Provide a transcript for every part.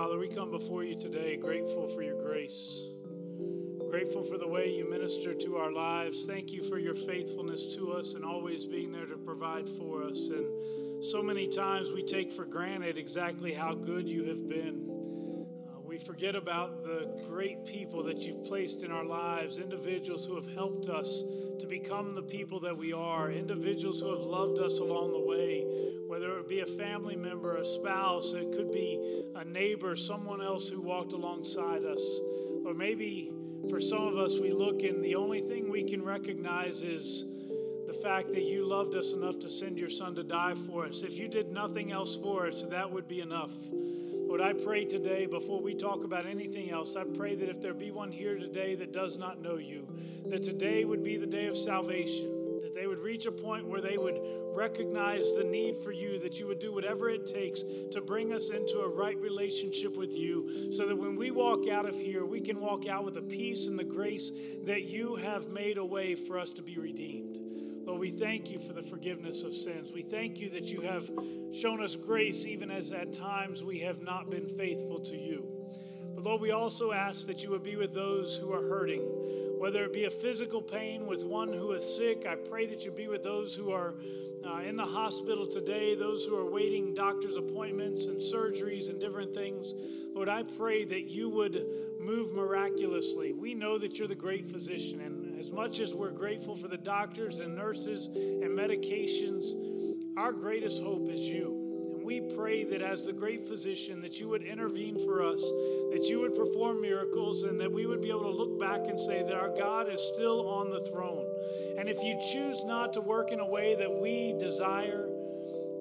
Father, we come before you today grateful for your grace, grateful for the way you minister to our lives. Thank you for your faithfulness to us and always being there to provide for us. And so many times we take for granted exactly how good you have been. We forget about the great people that you've placed in our lives, individuals who have helped us to become the people that we are, individuals who have loved us along the way, whether it be a family member, a spouse, it could be a neighbor, someone else who walked alongside us. Or maybe for some of us, we look and the only thing we can recognize is the fact that you loved us enough to send your son to die for us. If you did nothing else for us, that would be enough. Lord, I pray today, before we talk about anything else, I pray that if there be one here today that does not know you, that today would be the day of salvation, that they would reach a point where they would recognize the need for you, that you would do whatever it takes to bring us into a right relationship with you, so that when we walk out of here, we can walk out with the peace and the grace that you have made a way for us to be redeemed. Lord, we thank you for the forgiveness of sins. We thank you that you have shown us grace even as at times we have not been faithful to you. But Lord, we also ask that you would be with those who are hurting, whether it be a physical pain with one who is sick. I pray that you be with those who are in the hospital today, those who are waiting doctor's appointments and surgeries and different things. Lord, I pray that you would move miraculously. We know that you're the great physician, and as much as we're grateful for the doctors and nurses and medications, our greatest hope is you. And we pray that as the great physician, that you would intervene for us, that you would perform miracles, and that we would be able to look back and say that our God is still on the throne. And if you choose not to work in a way that we desire,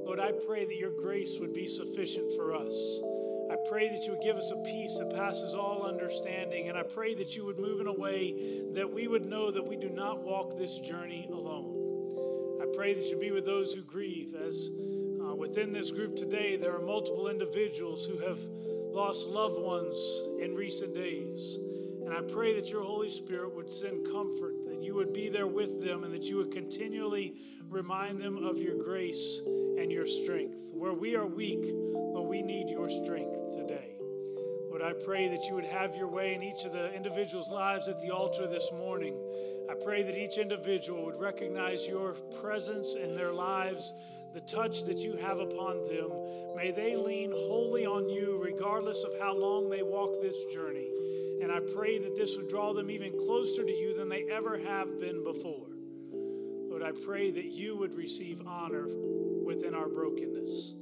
Lord, I pray that your grace would be sufficient for us. I pray that you would give us a peace that passes all understanding, and I pray that you would move in a way that we would know that we do not walk this journey alone. I pray that you be with those who grieve, as within this group today there are multiple individuals who have lost loved ones in recent days. And I pray that your Holy Spirit would send comfort, that you would be there with them, and that you would continually remind them of your grace and your strength. Where we are weak, Lord, we need your strength today. Lord, I pray that you would have your way in each of the individuals' lives at the altar this morning. I pray that each individual would recognize your presence in their lives, the touch that you have upon them. May they lean wholly on you regardless of how long they walk this journey. And I pray that this would draw them even closer to you than they ever have been before. Lord, I pray that you would receive honor within our brokenness.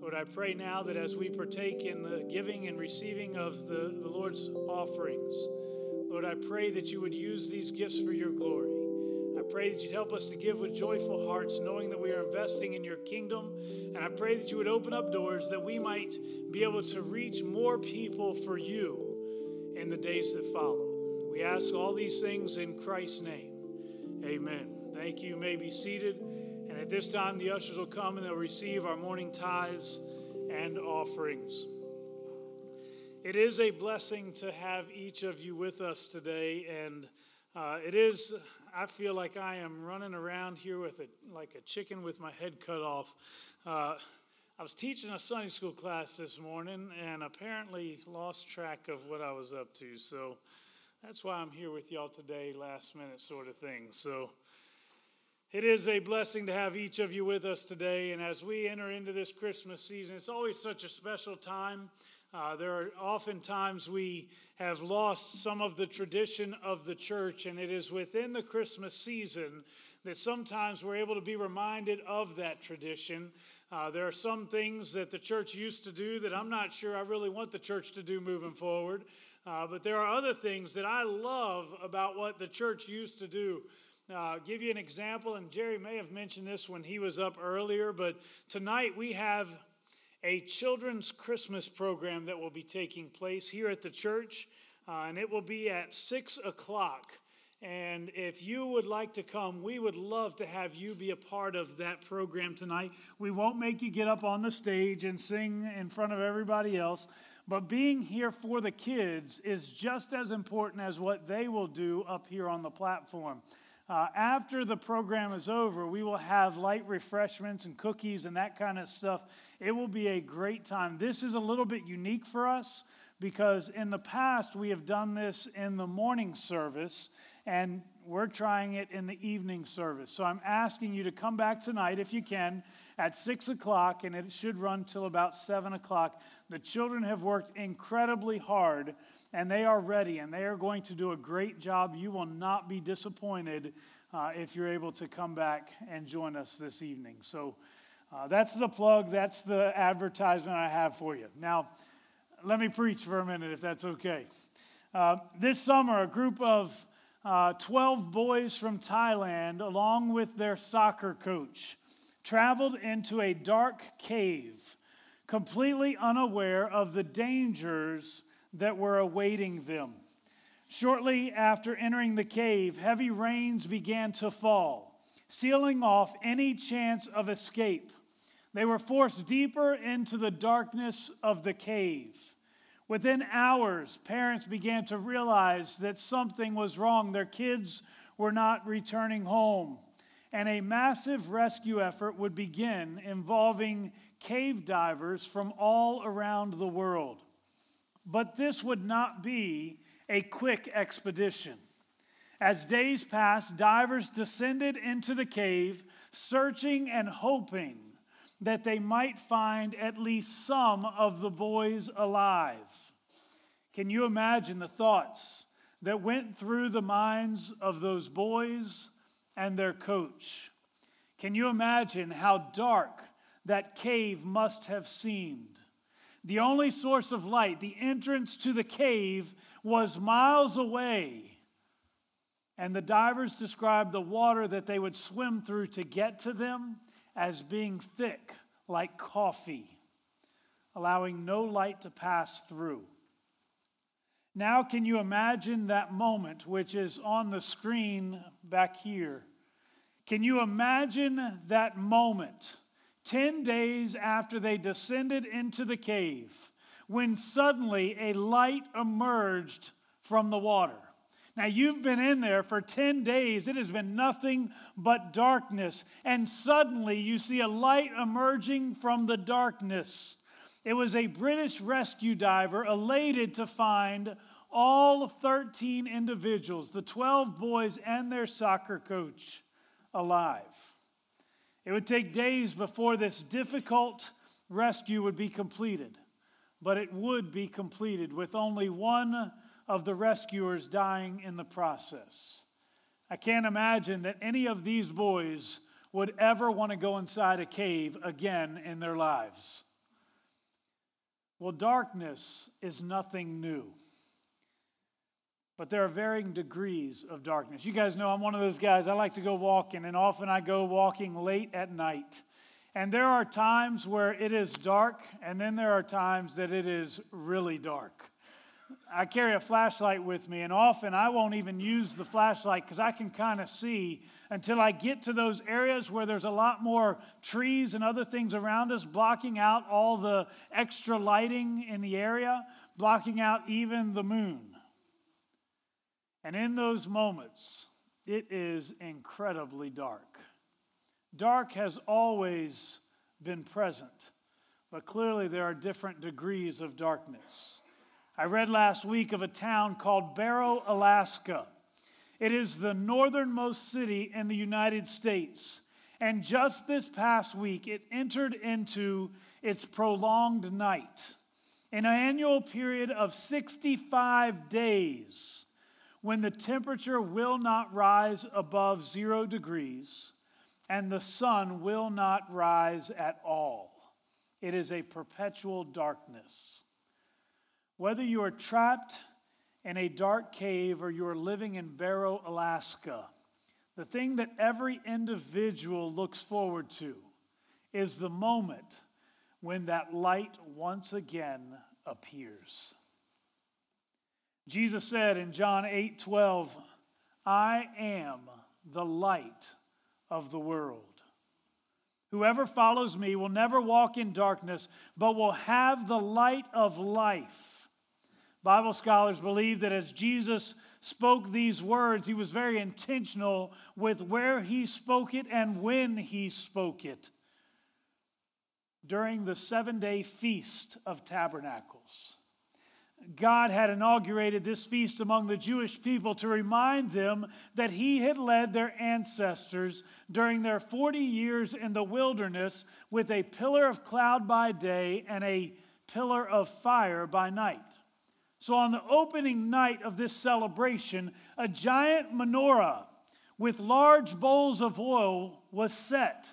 Lord, I pray now that as we partake in the giving and receiving of the Lord's offerings, Lord, I pray that you would use these gifts for your glory. I pray that you'd help us to give with joyful hearts, knowing that we are investing in your kingdom. And I pray that you would open up doors that we might be able to reach more people for you in the days that follow. We ask all these things in Christ's name. Amen. Thank you. You may be seated. And at this time, the ushers will come and they'll receive our morning tithes and offerings. It is a blessing to have each of you with us today. And I feel like I am running around here with like a chicken with my head cut off. I was teaching a Sunday school class this morning and apparently lost track of what I was up to. So that's why I'm here with y'all today, last minute sort of thing. So it is a blessing to have each of you with us today. And as we enter into this Christmas season, it's always such a special time. There are oftentimes we have lost some of the tradition of the church, and it is within the Christmas season that sometimes we're able to be reminded of that tradition. There are some things that the church used to do that I'm not sure I really want the church to do moving forward, but there are other things that I love about what the church used to do. I'll give you an example, and Jerry may have mentioned this when he was up earlier, but tonight we have a children's Christmas program that will be taking place here at the church, and it will be at 6 o'clock. And if you would like to come, we would love to have you be a part of that program tonight. We won't make you get up on the stage and sing in front of everybody else, but being here for the kids is just as important as what they will do up here on the platform. After the program is over, we will have light refreshments and cookies and that kind of stuff. It will be a great time. This is a little bit unique for us because in the past we have done this in the morning service, and we're trying it in the evening service. So I'm asking you to come back tonight, if you can, at 6 o'clock, and it should run till about 7 o'clock. The children have worked incredibly hard, and they are ready, and they are going to do a great job. You will not be disappointed if you're able to come back and join us this evening. So that's the plug. That's the advertisement I have for you. Now, let me preach for a minute, if that's okay. This summer, a group of 12 boys from Thailand, along with their soccer coach, traveled into a dark cave, completely unaware of the dangers that were awaiting them. Shortly after entering the cave, heavy rains began to fall, sealing off any chance of escape. They were forced deeper into the darkness of the cave. Within hours, parents began to realize that something was wrong. Their kids were not returning home. And a massive rescue effort would begin involving cave divers from all around the world. But this would not be a quick expedition. As days passed, divers descended into the cave, searching and hoping that they might find at least some of the boys alive. Can you imagine the thoughts that went through the minds of those boys and their coach? Can you imagine how dark that cave must have seemed? The only source of light, the entrance to the cave, was miles away, and the divers described the water that they would swim through to get to them as being thick like coffee, allowing no light to pass through. Now can you imagine that moment, which is on the screen back here? Can you imagine that moment 10 days after they descended into the cave, when suddenly a light emerged from the water? Now, you've been in there for 10 days. It has been nothing but darkness. And suddenly, you see a light emerging from the darkness. It was a British rescue diver elated to find all 13 individuals, the 12 boys and their soccer coach, alive. It would take days before this difficult rescue would be completed. But it would be completed with only one of the rescuers dying in the process. I can't imagine that any of these boys would ever want to go inside a cave again in their lives. Well, darkness is nothing new, but there are varying degrees of darkness. You guys know I'm one of those guys. I like to go walking, and often I go walking late at night. And there are times where it is dark, and then there are times that it is really dark. I carry a flashlight with me, and often I won't even use the flashlight because I can kind of see until I get to those areas where there's a lot more trees and other things around us, blocking out all the extra lighting in the area, blocking out even the moon. And in those moments, it is incredibly dark. Dark has always been present, but clearly there are different degrees of darkness. I read last week of a town called Barrow, Alaska. It is the northernmost city in the United States. And just this past week, it entered into its prolonged night, an annual period of 65 days when the temperature will not rise above 0 degrees and the sun will not rise at all. It is a perpetual darkness. Whether you are trapped in a dark cave or you are living in Barrow, Alaska, the thing that every individual looks forward to is the moment when that light once again appears. Jesus said in John 8:12, "I am the light of the world. Whoever follows me will never walk in darkness, but will have the light of life." Bible scholars believe that as Jesus spoke these words, he was very intentional with where he spoke it and when he spoke it. During the 7-day Feast of Tabernacles, God had inaugurated this feast among the Jewish people to remind them that he had led their ancestors during their 40 years in the wilderness with a pillar of cloud by day and a pillar of fire by night. So on the opening night of this celebration, a giant menorah with large bowls of oil was set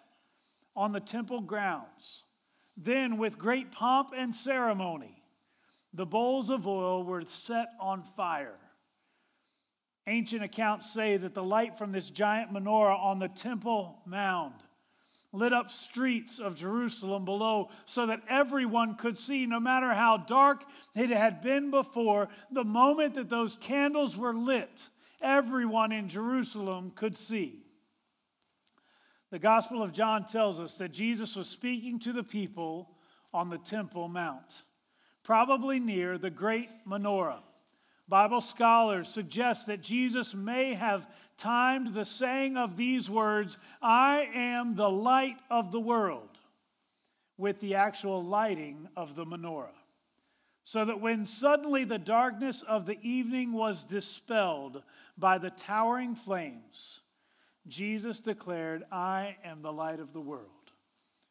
on the temple grounds. Then, with great pomp and ceremony, the bowls of oil were set on fire. Ancient accounts say that the light from this giant menorah on the temple mound lit up streets of Jerusalem below so that everyone could see, no matter how dark it had been before, the moment that those candles were lit, everyone in Jerusalem could see. The Gospel of John tells us that Jesus was speaking to the people on the Temple Mount, probably near the great menorah. Bible scholars suggest that Jesus may have timed the saying of these words, "I am the light of the world," with the actual lighting of the menorah, so that when suddenly the darkness of the evening was dispelled by the towering flames, Jesus declared, "I am the light of the world.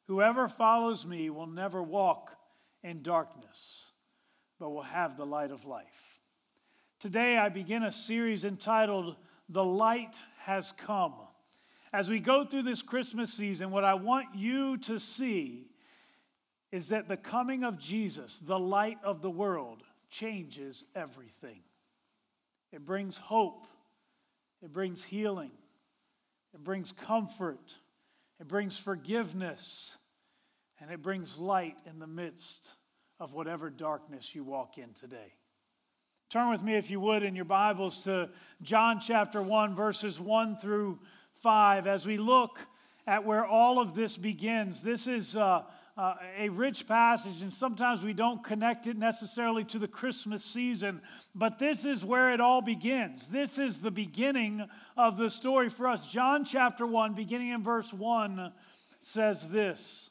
Whoever follows me will never walk in darkness, but will have the light of life." Today I begin a series entitled, "The Light Has Come." As we go through this Christmas season, what I want you to see is that the coming of Jesus, the light of the world, changes everything. It brings hope. It brings healing. It brings comfort, it brings forgiveness, and it brings light in the midst of whatever darkness you walk in today. Turn with me, if you would, in your Bibles to John chapter 1, verses 1 through 5, as we look at where all of this begins. This is a rich passage, and sometimes we don't connect it necessarily to the Christmas season, but this is where it all begins. This is the beginning of the story for us. John chapter 1, beginning in verse 1, says this: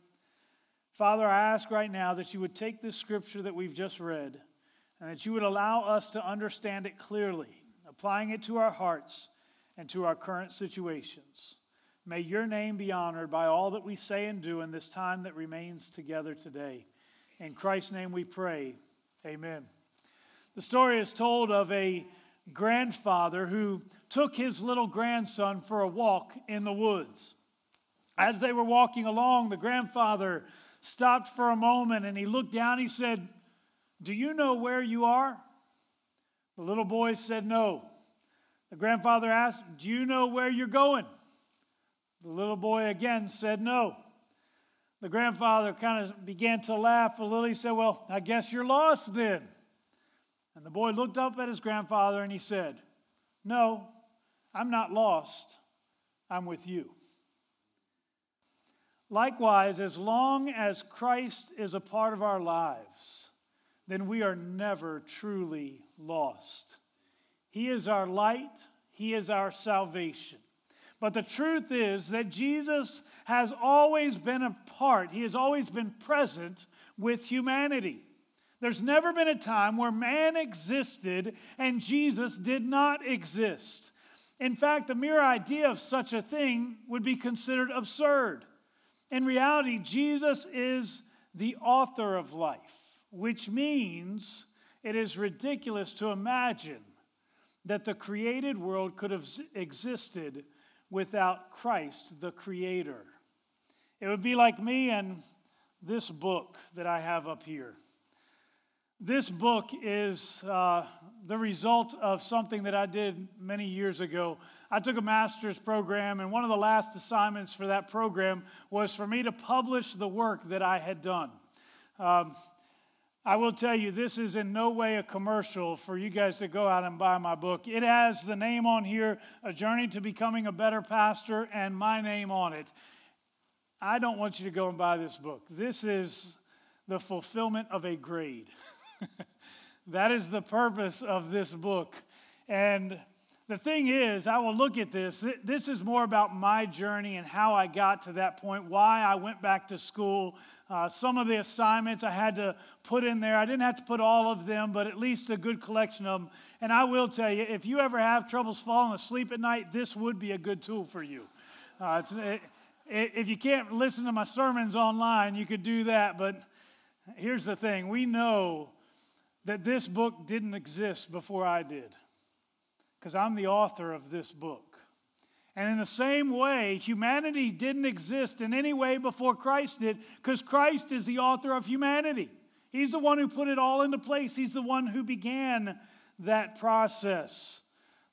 Father, I ask right now that you would take this scripture that we've just read, and that you would allow us to understand it clearly, applying it to our hearts and to our current situations. May your name be honored by all that we say and do in this time that remains together today. In Christ's name we pray. Amen. The story is told of a grandfather who took his little grandson for a walk in the woods. As they were walking along, the grandfather stopped for a moment and he looked down and he said, "Do you know where you are?" The little boy said, "No." The grandfather asked, "Do you know where you're going?" The little boy again said, "No." The grandfather kind of began to laugh a little. He said, "Well, I guess you're lost then." And the boy looked up at his grandfather and he said, "No, I'm not lost. I'm with you." Likewise, as long as Christ is a part of our lives, then we are never truly lost. He is our light. He is our salvation. But the truth is that Jesus has always been a part. He has always been present with humanity. There's never been a time where man existed and Jesus did not exist. In fact, the mere idea of such a thing would be considered absurd. In reality, Jesus is the author of life, which means it is ridiculous to imagine that the created world could have existed without Christ, the Creator. It would be like me and this book that I have up here. This book is the result of something that I did many years ago. I took a master's program, and one of the last assignments for that program was for me to publish the work that I had done. I will tell you, this is in no way a commercial for you guys to go out and buy my book. It has the name on here, A Journey to Becoming a Better Pastor, and my name on it. I don't want you to go and buy this book. This is the fulfillment of a grade. That is the purpose of this book. And the thing is, I will look at this. This is more about my journey and how I got to that point, why I went back to school. Some of the assignments I had to put in there. I didn't have to put all of them, but at least a good collection of them. And I will tell you, if you ever have troubles falling asleep at night, this would be a good tool for you. If you can't listen to my sermons online, you could do that. But here's the thing. We know that this book didn't exist before I did, because I'm the author of this book. And in the same way, humanity didn't exist in any way before Christ did, because Christ is the author of humanity. He's the one who put it all into place. He's the one who began that process.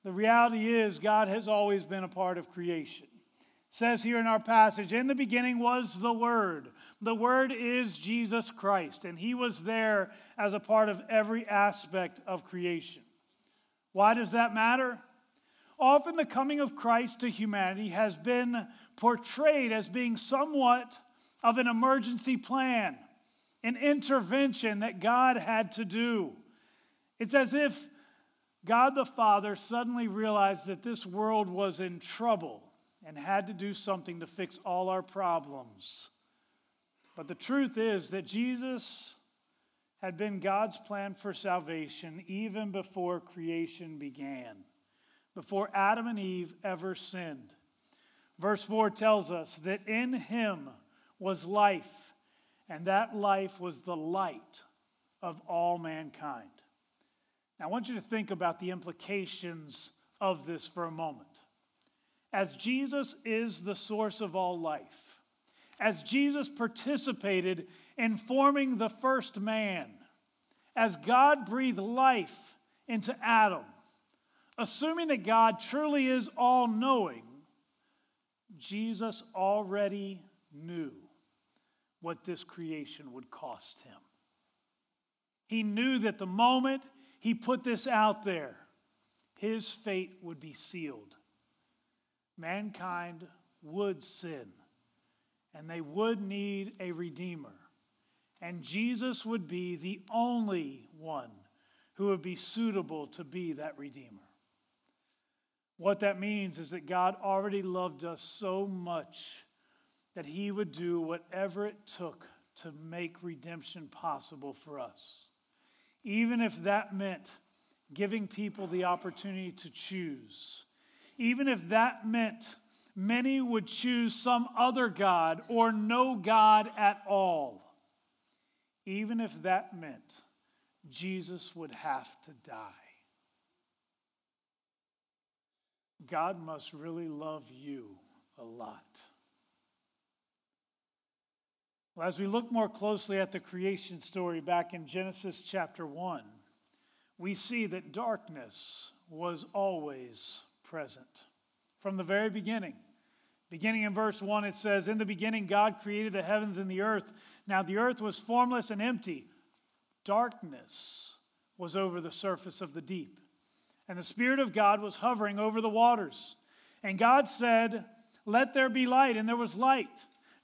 The reality is, God has always been a part of creation. It says here in our passage, in the beginning was the Word. The Word is Jesus Christ, and He was there as a part of every aspect of creation. Why does that matter? Often the coming of Christ to humanity has been portrayed as being somewhat of an emergency plan, an intervention that God had to do. It's as if God the Father suddenly realized that this world was in trouble and had to do something to fix all our problems. But the truth is that Jesus had been God's plan for salvation even before creation began, before Adam and Eve ever sinned. Verse 4 tells us that in Him was life, and that life was the light of all mankind. Now, I want you to think about the implications of this for a moment. As Jesus is the source of all life, as Jesus participated in forming the first man, as God breathed life into Adam, assuming that God truly is all-knowing, Jesus already knew what this creation would cost Him. He knew that the moment He put this out there, His fate would be sealed. Mankind would sin, and they would need a Redeemer. And Jesus would be the only one who would be suitable to be that Redeemer. What that means is that God already loved us so much that He would do whatever it took to make redemption possible for us, even if that meant giving people the opportunity to choose, even if that meant many would choose some other God or no God at all. Even if that meant Jesus would have to die. God must really love you a lot. Well, as we look more closely at the creation story back in Genesis chapter 1, we see that darkness was always present from the very beginning. Beginning in verse 1, it says, in the beginning God created the heavens and the earth. Now the earth was formless and empty. Darkness was over the surface of the deep, and the Spirit of God was hovering over the waters. And God said, let there be light, and there was light.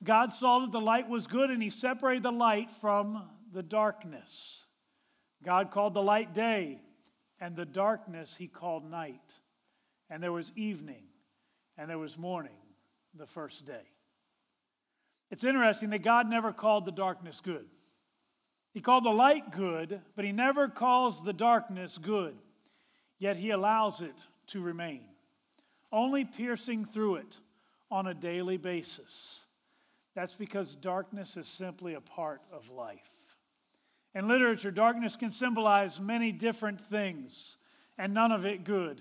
God saw that the light was good, and He separated the light from the darkness. God called the light day, and the darkness He called night. And there was evening, and there was morning the first day. It's interesting that God never called the darkness good. He called the light good, but He never calls the darkness good. Yet He allows it to remain, only piercing through it on a daily basis. That's because darkness is simply a part of life. In literature, darkness can symbolize many different things, and none of it good.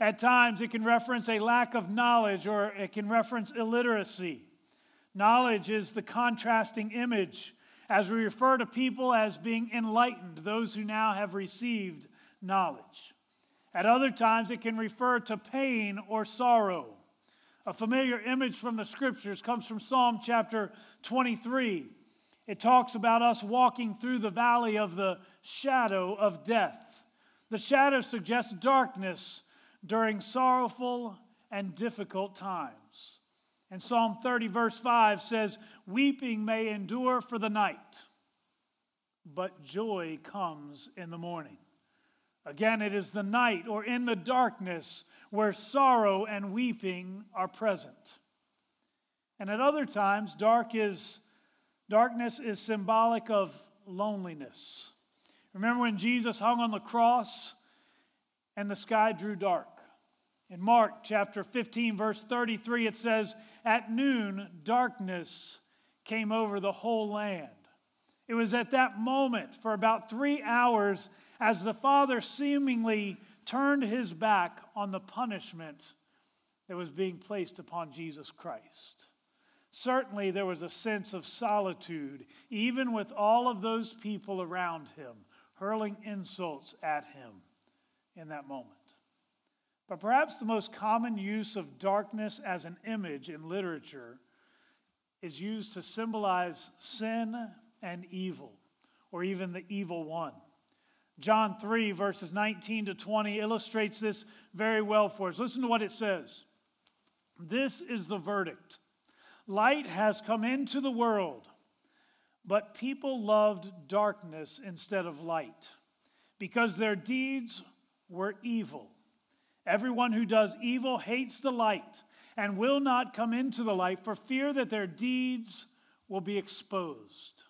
At times, it can reference a lack of knowledge, or it can reference illiteracy. Knowledge is the contrasting image, as we refer to people as being enlightened, those who now have received knowledge. At other times, it can refer to pain or sorrow. A familiar image from the Scriptures comes from Psalm chapter 23. It talks about us walking through the valley of the shadow of death. The shadow suggests darkness during sorrowful and difficult times. And Psalm 30 verse 5 says, "Weeping may endure for the night, but joy comes in the morning." Again, it is the night or in the darkness where sorrow and weeping are present. And at other times, darkness is symbolic of loneliness. Remember when Jesus hung on the cross and the sky drew dark? In Mark chapter 15, verse 33, it says, "At noon, darkness came over the whole land." It was at that moment for about 3 hours as the Father seemingly turned his back on the punishment that was being placed upon Jesus Christ. Certainly there was a sense of solitude, even with all of those people around him, hurling insults at him in that moment. But perhaps the most common use of darkness as an image in literature is used to symbolize sin and evil, or even the evil one. John 3, verses 19 to 20 illustrates this very well for us. Listen to what it says. "This is the verdict. Light has come into the world, but people loved darkness instead of light, because their deeds were evil. Everyone who does evil hates the light and will not come into the light for fear that their deeds will be exposed."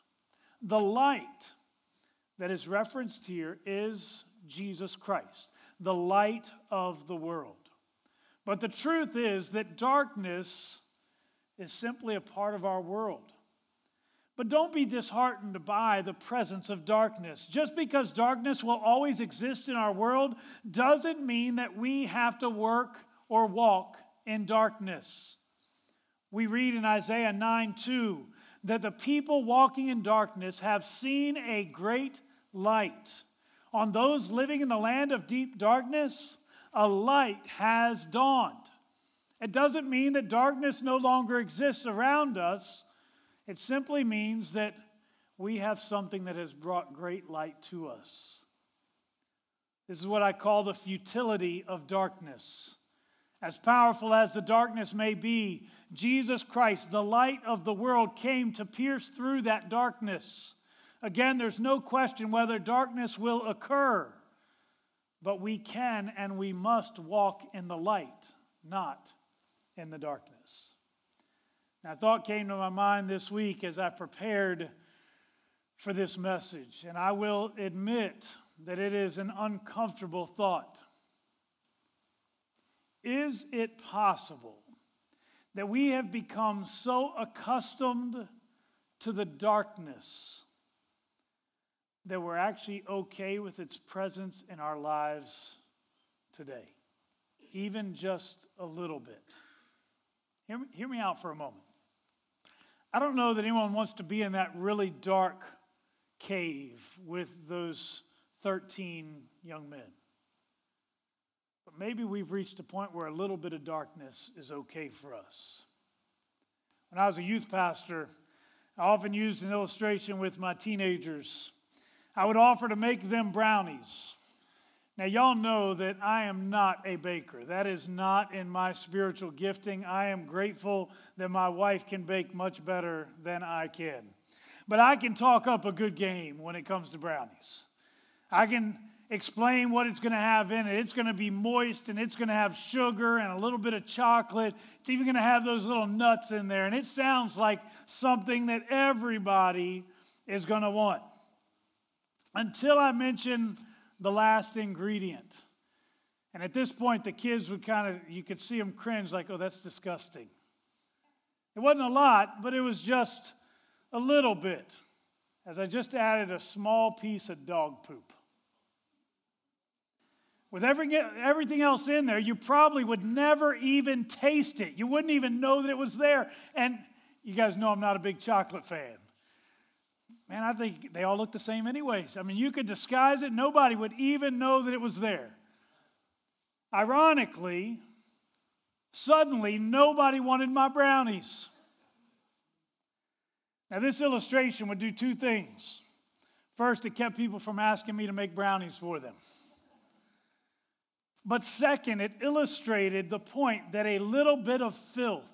The light that is referenced here is Jesus Christ, the light of the world. But the truth is that darkness is simply a part of our world. But don't be disheartened by the presence of darkness. Just because darkness will always exist in our world doesn't mean that we have to work or walk in darkness. We read in Isaiah 9:2 that the people walking in darkness have seen a great light. On those living in the land of deep darkness, a light has dawned. It doesn't mean that darkness no longer exists around us. It simply means that we have something that has brought great light to us. This is what I call the futility of darkness. As powerful as the darkness may be, Jesus Christ, the light of the world, came to pierce through that darkness. Again, there's no question whether darkness will occur, but we can and we must walk in the light, not in the darkness. Now, a thought came to my mind this week as I prepared for this message, and I will admit that it is an uncomfortable thought. Is it possible that we have become so accustomed to the darkness that we're actually okay with its presence in our lives today, even just a little bit? Hear me out for a moment. I don't know that anyone wants to be in that really dark cave with those 13 young men. But maybe we've reached a point where a little bit of darkness is okay for us. When I was a youth pastor, I often used an illustration with my teenagers. I would offer to make them brownies. Now, y'all know that I am not a baker. That is not in my spiritual gifting. I am grateful that my wife can bake much better than I can. But I can talk up a good game when it comes to brownies. I can explain what it's going to have in it. It's going to be moist, and it's going to have sugar and a little bit of chocolate. It's even going to have those little nuts in there. And it sounds like something that everybody is going to want. Until I mention the last ingredient. And at this point, the kids would you could see them cringe, like, "Oh, that's disgusting." It wasn't a lot, but it was just a little bit, as I just added a small piece of dog poop. With everything else in there, you probably would never even taste it. You wouldn't even know that it was there. And you guys know I'm not a big chocolate fan. Man, I think they all look the same anyways. I mean, you could disguise it. Nobody would even know that it was there. Ironically, suddenly, nobody wanted my brownies. Now, this illustration would do two things. First, it kept people from asking me to make brownies for them. But second, it illustrated the point that a little bit of filth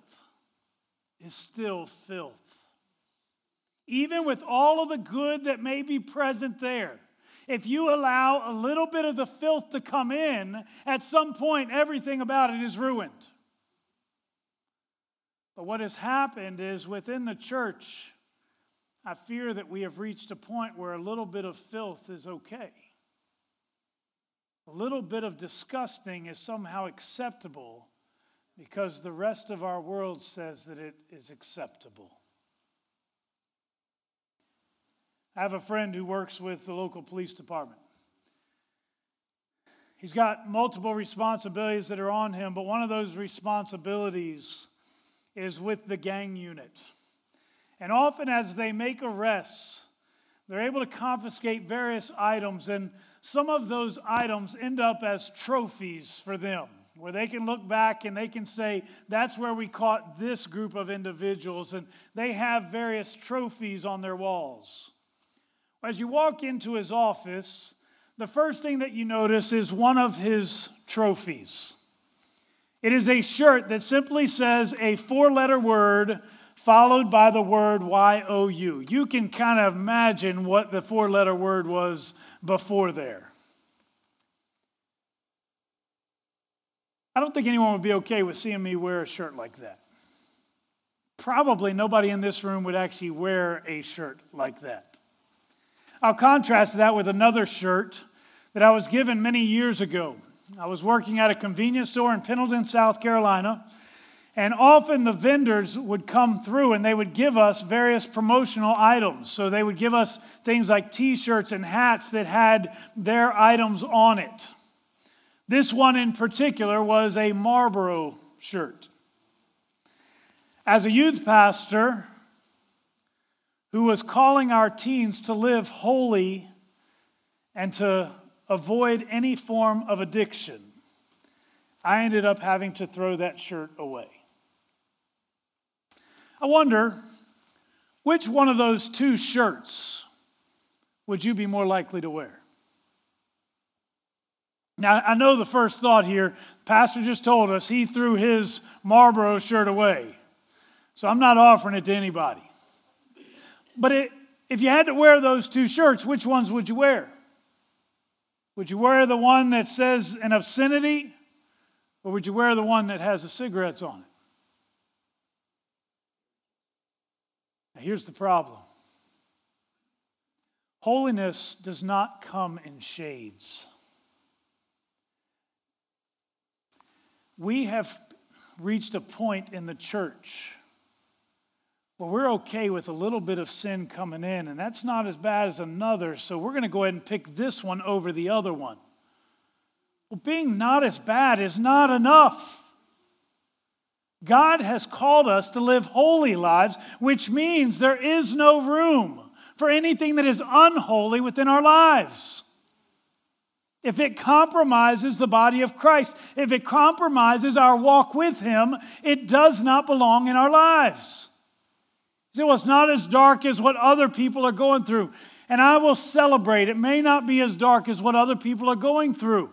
is still filth. Even with all of the good that may be present there, if you allow a little bit of the filth to come in, at some point everything about it is ruined. But what has happened is within the church, I fear that we have reached a point where a little bit of filth is okay. A little bit of disgusting is somehow acceptable because the rest of our world says that it is acceptable. I have a friend who works with the local police department. He's got multiple responsibilities that are on him, but one of those responsibilities is with the gang unit. And often as they make arrests, they're able to confiscate various items, and some of those items end up as trophies for them, where they can look back and they can say, that's where we caught this group of individuals, and they have various trophies on their walls. As you walk into his office, the first thing that you notice is one of his trophies. It is a shirt that simply says a four-letter word followed by the word Y-O-U. You can kind of imagine what the four-letter word was before there. I don't think anyone would be okay with seeing me wear a shirt like that. Probably nobody in this room would actually wear a shirt like that. I'll contrast that with another shirt that I was given many years ago. I was working at a convenience store in Pendleton, South Carolina, and often the vendors would come through and they would give us various promotional items. So they would give us things like T-shirts and hats that had their items on it. This one in particular was a Marlboro shirt. As a youth pastor who was calling our teens to live holy and to avoid any form of addiction, I ended up having to throw that shirt away. I wonder, which one of those two shirts would you be more likely to wear? Now, I know the first thought here, the pastor just told us he threw his Marlboro shirt away, so I'm not offering it to anybody. But if you had to wear those two shirts, which ones would you wear? Would you wear the one that says an obscenity, or would you wear the one that has the cigarettes on it? Now here's the problem. Holiness does not come in shades. We have reached a point in the church well, we're okay with a little bit of sin coming in, and that's not as bad as another, so we're going to go ahead and pick this one over the other one. Well, being not as bad is not enough. God has called us to live holy lives, which means there is no room for anything that is unholy within our lives. If it compromises the body of Christ, if it compromises our walk with Him, it does not belong in our lives. You say, well, it's not as dark as what other people are going through. And I will celebrate. It may not be as dark as what other people are going through.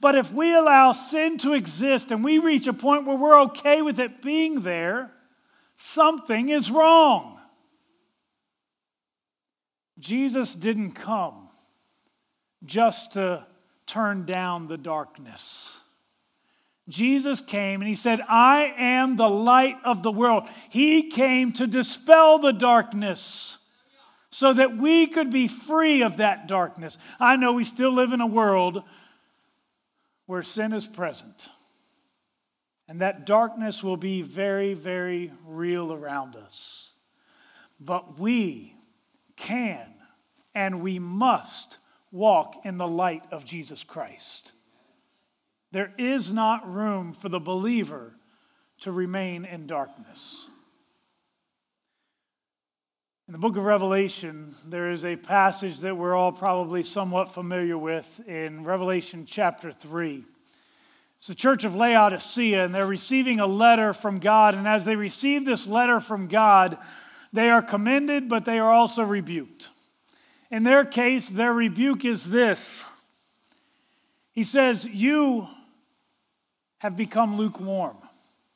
But if we allow sin to exist and we reach a point where we're okay with it being there, something is wrong. Jesus didn't come just to turn down the darkness. Jesus came and He said, I am the light of the world. He came to dispel the darkness so that we could be free of that darkness. I know we still live in a world where sin is present. And that darkness will be very, very real around us. But we can and we must walk in the light of Jesus Christ. There is not room for the believer to remain in darkness. In the book of Revelation, there is a passage that we're all probably somewhat familiar with in Revelation chapter 3. It's the church of Laodicea, and they're receiving a letter from God. And as they receive this letter from God, they are commended, but they are also rebuked. In their case, their rebuke is this. He says, "You have become lukewarm."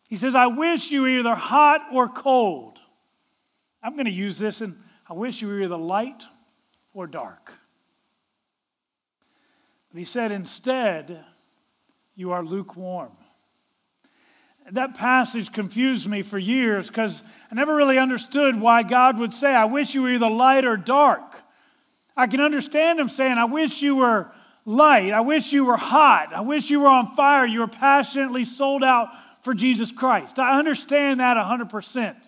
He says, "I wish you were either hot or cold." I'm going to use this, and I wish you were either light or dark. But he said, "Instead, you are lukewarm." That passage confused me for years because I never really understood why God would say, "I wish you were either light or dark." I can understand him saying, "I wish you were light. I wish you were hot. I wish you were on fire. You were passionately sold out for Jesus Christ." I understand that 100%.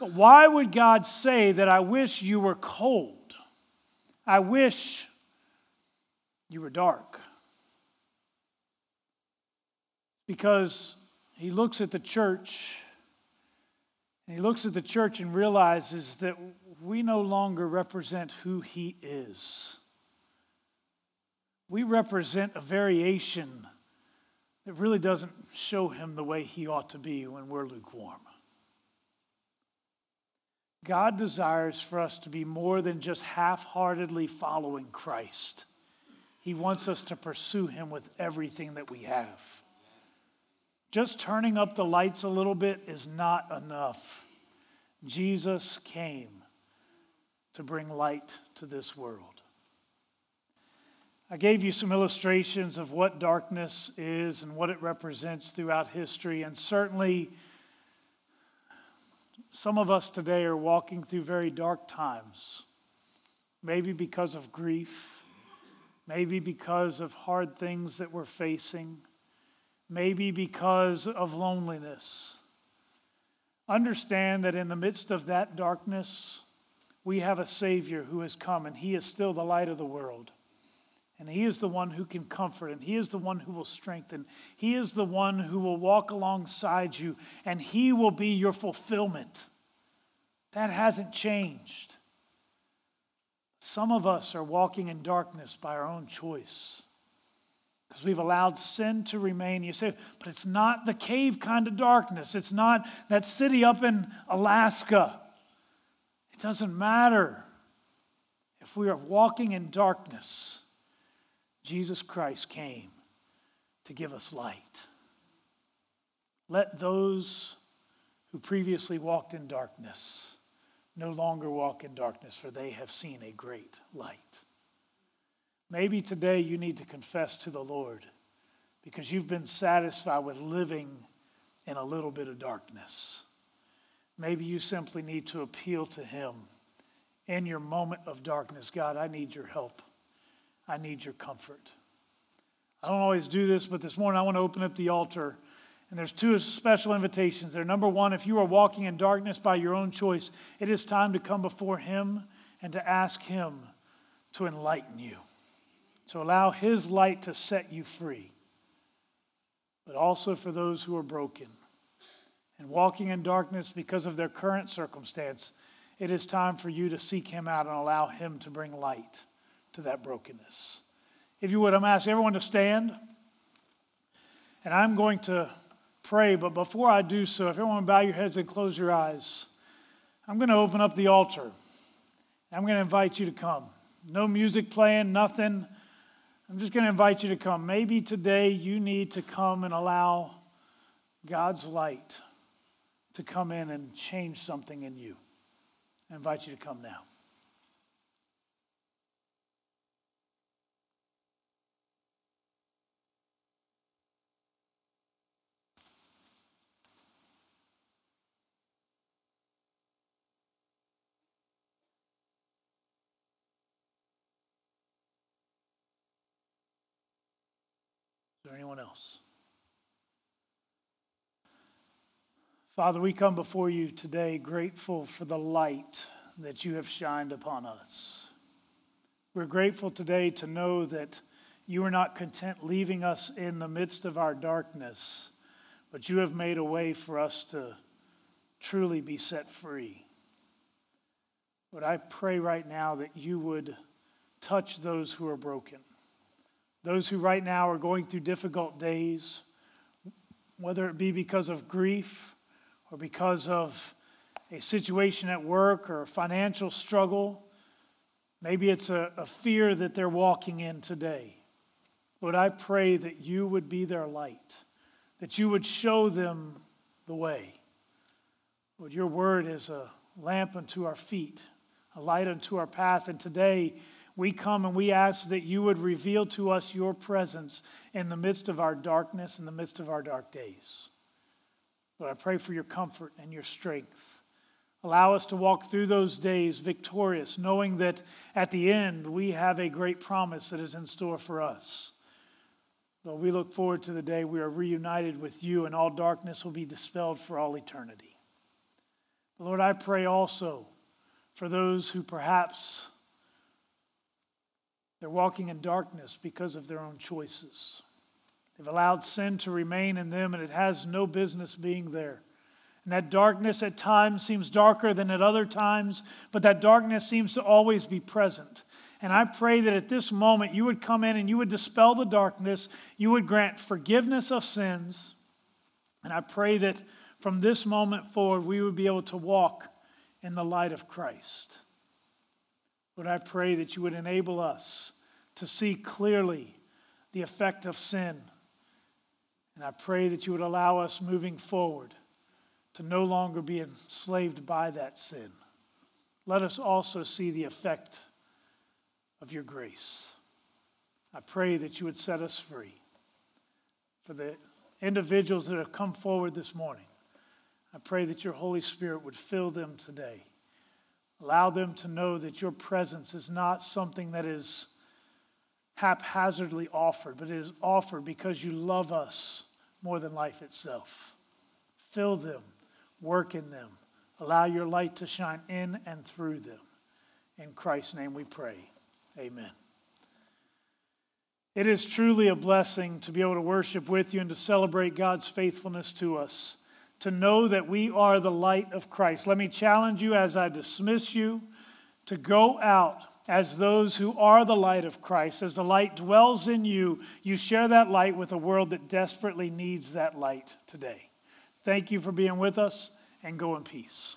But why would God say that, "I wish you were cold. I wish you were dark"? Because he looks at the church, and he looks at the church and realizes that we no longer represent who he is. We represent a variation that really doesn't show him the way he ought to be when we're lukewarm. God desires for us to be more than just half-heartedly following Christ. He wants us to pursue him with everything that we have. Just turning up the lights a little bit is not enough. Jesus came to bring light to this world. I gave you some illustrations of what darkness is and what it represents throughout history, and certainly some of us today are walking through very dark times, maybe because of grief, maybe because of hard things that we're facing, maybe because of loneliness. Understand that in the midst of that darkness, we have a Savior who has come, and he is still the light of the world. And he is the one who can comfort, and he is the one who will strengthen. He is the one who will walk alongside you, and he will be your fulfillment. That hasn't changed. Some of us are walking in darkness by our own choice because we've allowed sin to remain. You say, "But it's not the cave kind of darkness. It's not that city up in Alaska." It doesn't matter. If we are walking in darkness, Jesus Christ came to give us light. Let those who previously walked in darkness no longer walk in darkness, for they have seen a great light. Maybe today you need to confess to the Lord because you've been satisfied with living in a little bit of darkness. Maybe you simply need to appeal to him in your moment of darkness. "God, I need your help. I need your comfort." I don't always do this, but this morning I want to open up the altar. And there's two special invitations there. Number one, if you are walking in darkness by your own choice, it is time to come before him and to ask him to enlighten you. So allow his light to set you free. But also for those who are broken and walking in darkness because of their current circumstance, it is time for you to seek him out and allow him to bring light to that brokenness. If you would, I'm asking everyone to stand, and I'm going to pray, but before I do so, if everyone bow your heads and close your eyes, I'm going to open up the altar. I'm going to invite you to come. No music playing, nothing. I'm just going to invite you to come. Maybe today you need to come and allow God's light to come in and change something in you. I invite you to come now. Anyone else? Father, we come before you today grateful for the light that you have shined upon us. We're grateful today to know that you are not content leaving us in the midst of our darkness, but you have made a way for us to truly be set free. Lord, I pray right now that you would touch those who are broken, those who right now are going through difficult days, whether it be because of grief or because of a situation at work or a financial struggle. Maybe it's a fear that they're walking in today. Lord, I pray that you would be their light, that you would show them the way. Lord, your word is a lamp unto our feet, a light unto our path. And today we come and we ask that you would reveal to us your presence in the midst of our darkness, in the midst of our dark days. Lord, I pray for your comfort and your strength. Allow us to walk through those days victorious, knowing that at the end we have a great promise that is in store for us. Lord, we look forward to the day we are reunited with you and all darkness will be dispelled for all eternity. Lord, I pray also for those who perhaps they're walking in darkness because of their own choices. They've allowed sin to remain in them and it has no business being there. And that darkness at times seems darker than at other times, but that darkness seems to always be present. And I pray that at this moment you would come in and you would dispel the darkness, you would grant forgiveness of sins, and I pray that from this moment forward we would be able to walk in the light of Christ. But I pray that you would enable us to see clearly the effect of sin, and I pray that you would allow us moving forward to no longer be enslaved by that sin. Let us also see the effect of your grace. I pray that you would set us free. For the individuals that have come forward this morning, I pray that your Holy Spirit would fill them today. Allow them to know that your presence is not something that is haphazardly offered, but it is offered because you love us more than life itself. Fill them. Work in them. Allow your light to shine in and through them. In Christ's name we pray. Amen. It is truly a blessing to be able to worship with you and to celebrate God's faithfulness to us, to know that we are the light of Christ. Let me challenge you as I dismiss you to go out as those who are the light of Christ. As the light dwells in you, you share that light with a world that desperately needs that light today. Thank you for being with us, and go in peace.